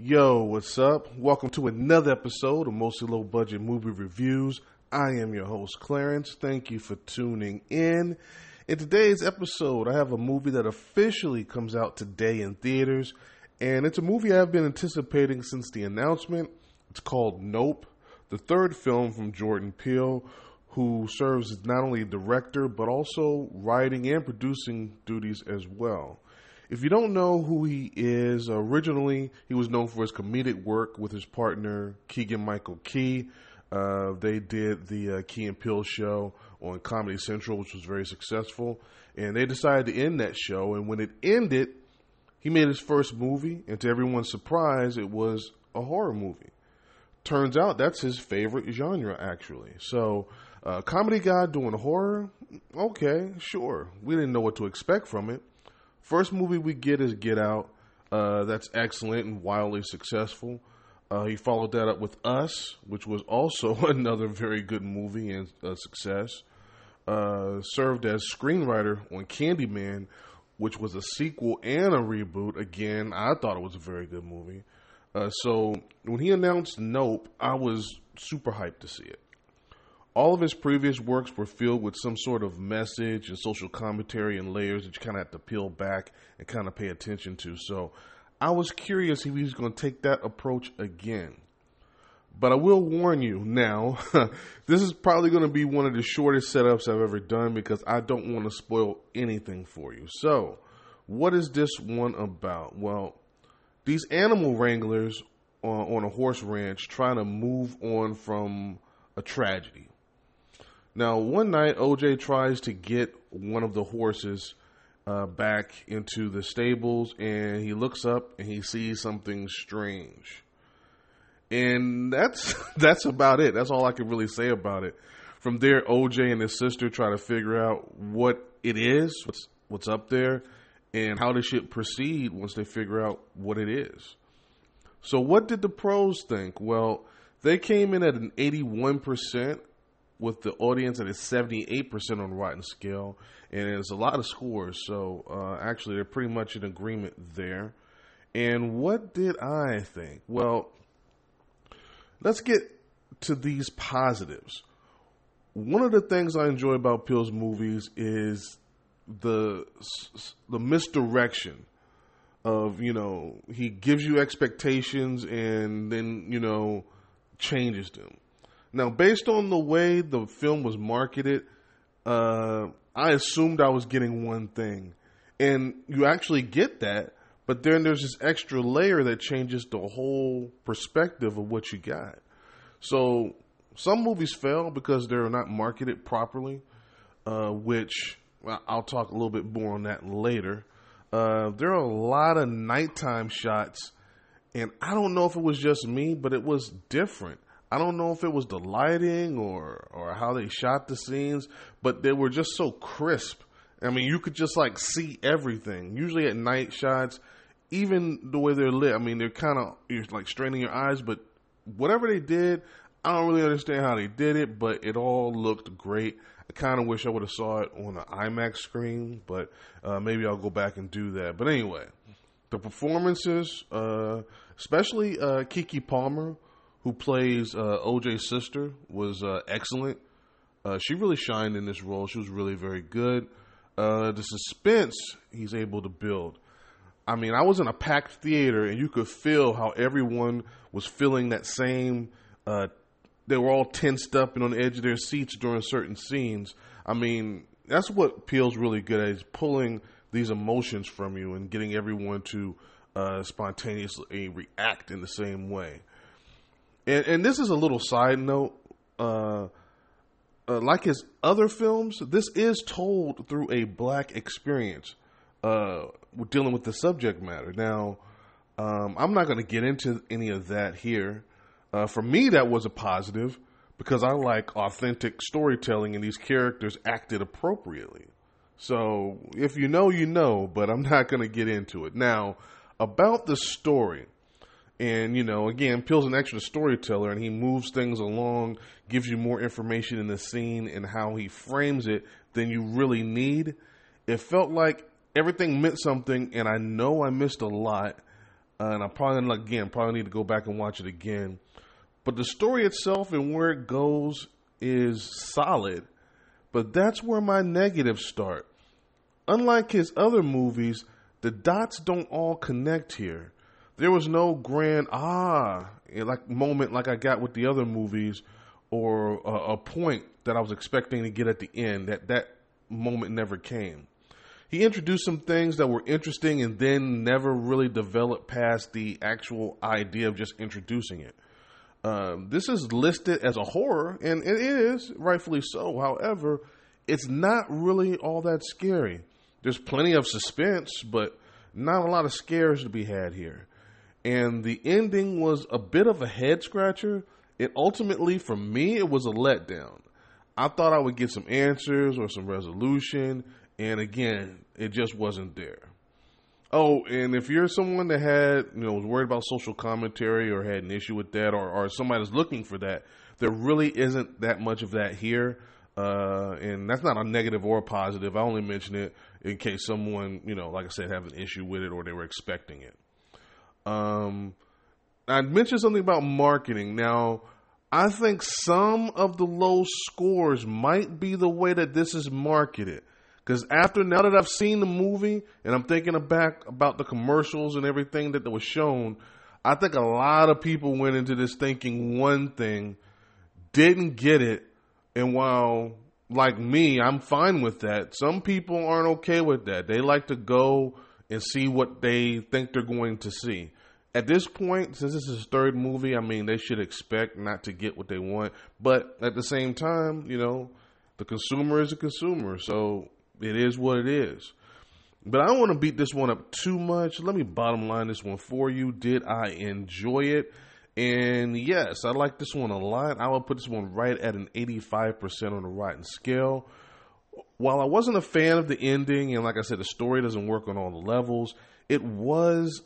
Yo, what's up? Welcome to another episode of Mostly Low Budget Movie Reviews. I am your host, Clarence. Thank you for tuning in. In today's episode, I have a movie that officially comes out today in theaters, and it's a movie I've been anticipating since the announcement. It's called Nope, the third film from Jordan Peele, who serves as not only director, but also writing and producing duties as well. If you don't know who he is, originally he was known for his comedic work with his partner Keegan-Michael Key. They did the Key and Peele show on Comedy Central, which was very successful. And they decided to end that show. And when it ended, he made his first movie. And to everyone's surprise, it was a horror movie. Turns out that's his favorite genre, actually. So comedy guy doing horror? Okay, sure. We didn't know what to expect from it. First movie we get is Get Out. That's excellent and wildly successful. He followed that up with Us, which was also another very good movie and a success. Served as screenwriter on Candyman, which was a sequel and a reboot. Again, I thought it was a very good movie. So when he announced Nope, I was super hyped to see it. All of his previous works were filled with some sort of message and social commentary and layers that you kind of have to peel back and kind of pay attention to. So I was curious if he was going to take that approach again. But I will warn you now, this is probably going to be one of the shortest setups I've ever done because I don't want to spoil anything for you. So what is this one about? Well, these animal wranglers on a horse ranch trying to move on from a tragedy. Now, one night, OJ tries to get one of the horses back into the stables, and he looks up and he sees something strange. And that's about it. That's all I can really say about it. From there, OJ and his sister try to figure out what it is, what's up there, and how they should proceed once they figure out what it is. So what did the pros think? Well, they came in at an 81%. With the audience at a 78% on Rotten scale, and there's a lot of scores, so actually they're pretty much in agreement there. And what did I think? Well, let's get to these positives. One of the things I enjoy about Peele's movies is the misdirection of, you know, he gives you expectations and then, you know, changes them. Now, based on the way the film was marketed, I assumed I was getting one thing. And you actually get that, but then there's this extra layer that changes the whole perspective of what you got. So some movies fail because they're not marketed properly, which I'll talk a little bit more on that later. There are a lot of nighttime shots, and I don't know if it was just me, but it was different. I don't know if it was the lighting or how they shot the scenes, but they were just so crisp. I mean, you could just like see everything. Usually at night shots, even the way they're lit, I mean, they're kind of, you're like straining your eyes, but whatever they did, I don't really understand how they did it, but it all looked great. I kind of wish I would have saw it on an IMAX screen, but maybe I'll go back and do that. But anyway, the performances, especially Kiki Palmer, who plays OJ's sister, was excellent. She really shined in this role. She was really very good. The suspense he's able to build. I mean, I was in a packed theater, and you could feel how everyone was feeling that same. They were all tensed up and on the edge of their seats during certain scenes. I mean, that's what Peele's really good at, is pulling these emotions from you and getting everyone to spontaneously react in the same way. And this is a little side note, like his other films, this is told through a black experience dealing with the subject matter. Now, I'm not going to get into any of that here. For me, that was a positive because I like authentic storytelling and these characters acted appropriately. So if you know, you know, but I'm not going to get into it. Now, about the story. And, you know, again, Peele's an extra storyteller, and he moves things along, gives you more information in the scene and how he frames it than you really need. It felt like everything meant something, and I know I missed a lot, And I'm probably need to go back and watch it again. But the story itself and where it goes is solid. But that's where my negatives start. Unlike his other movies, the dots don't all connect here. There was no grand moment like I got with the other movies, or a point that I was expecting to get at the end. That moment never came. He introduced some things that were interesting and then never really developed past the actual idea of just introducing it. This is listed as a horror, and it is, rightfully so. However, it's not really all that scary. There's plenty of suspense, but not a lot of scares to be had here. And the ending was a bit of a head scratcher. It ultimately, for me, it was a letdown. I thought I would get some answers or some resolution, and again, it just wasn't there. Oh, and if you're someone that was worried about social commentary or had an issue with that, or somebody's looking for that, there really isn't that much of that here. And that's not a negative or a positive. I only mention it in case someone, like I said, have an issue with it or they were expecting it. I mentioned something about marketing. Now, I think some of the low scores might be the way that this is marketed. Because now that I've seen the movie and I'm thinking back about the commercials and everything that was shown, I think a lot of people went into this thinking one thing, didn't get it. And while, like me, I'm fine with that, some people aren't okay with that. They like to go and see what they think they're going to see. At this point, since this is his third movie, they should expect not to get what they want. But at the same time, the consumer is a consumer. So it is what it is. But I don't want to beat this one up too much. Let me bottom line this one for you. Did I enjoy it? And yes, I like this one a lot. I would put this one right at an 85% on the Rotten scale. While I wasn't a fan of the ending, and like I said, the story doesn't work on all the levels, it was,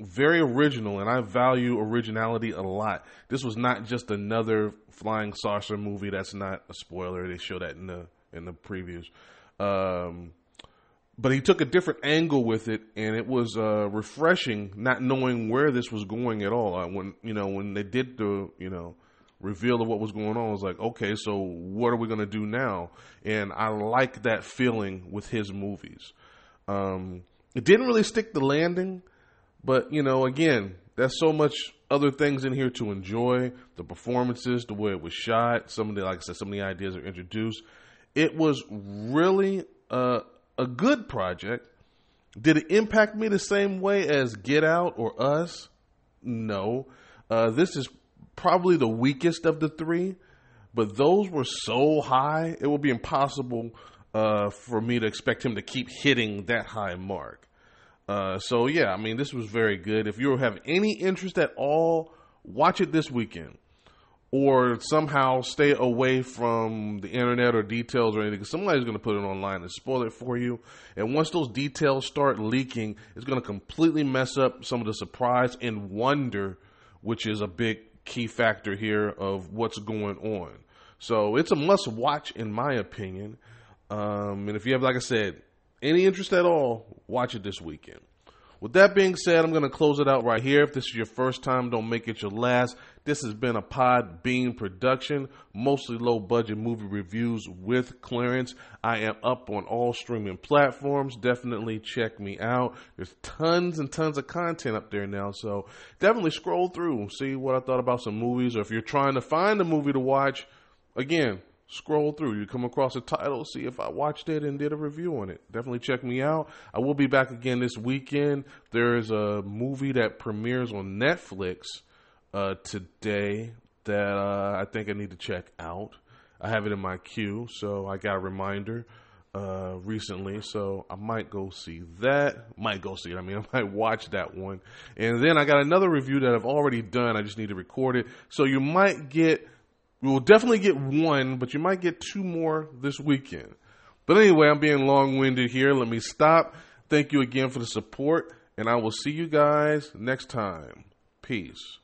very original, and I value originality a lot. This was not just another flying saucer movie. That's not a spoiler. They show that in the previews. But he took a different angle with it, and it was refreshing, not knowing where this was going at all. When they did the reveal of what was going on, I was like, okay, so what are we going to do now? And I like that feeling with his movies. It didn't really stick the landing, but again, there's so much other things in here to enjoy: the performances, the way it was shot, some of the ideas are introduced. It was really a good project. Did it impact me the same way as Get Out or Us? No. This is probably the weakest of the three, but those were so high, it would be impossible for me to expect him to keep hitting that high mark. This was very good. If you have any interest at all, watch it this weekend. Or somehow stay away from the internet or details or anything, because somebody's going to put it online and spoil it for you. And once those details start leaking, it's going to completely mess up some of the surprise and wonder, which is a big key factor here of what's going on. So it's a must watch, in my opinion. And if you have, like I said, any interest at all, watch it this weekend. With that being said, I'm going to close it out right here. If this is your first time, don't make it your last. This has been a Pod Bean production, mostly low-budget movie reviews with clearance. I am up on all streaming platforms. Definitely check me out. There's tons and tons of content up there now, so definitely scroll through, see what I thought about some movies. Or if you're trying to find a movie to watch, again, scroll through. You come across a title, see if I watched it and did a review on it. Definitely check me out. I will be back again this weekend. There is a movie that premieres on Netflix today that I think I need to check out. I have it in my queue, so I got a reminder recently, so I might go see that. I might watch that one. And then I got another review that I've already done. I just need to record it. So you might get... We will definitely get one, but you might get two more this weekend. But anyway, I'm being long-winded here. Let me stop. Thank you again for the support, and I will see you guys next time. Peace.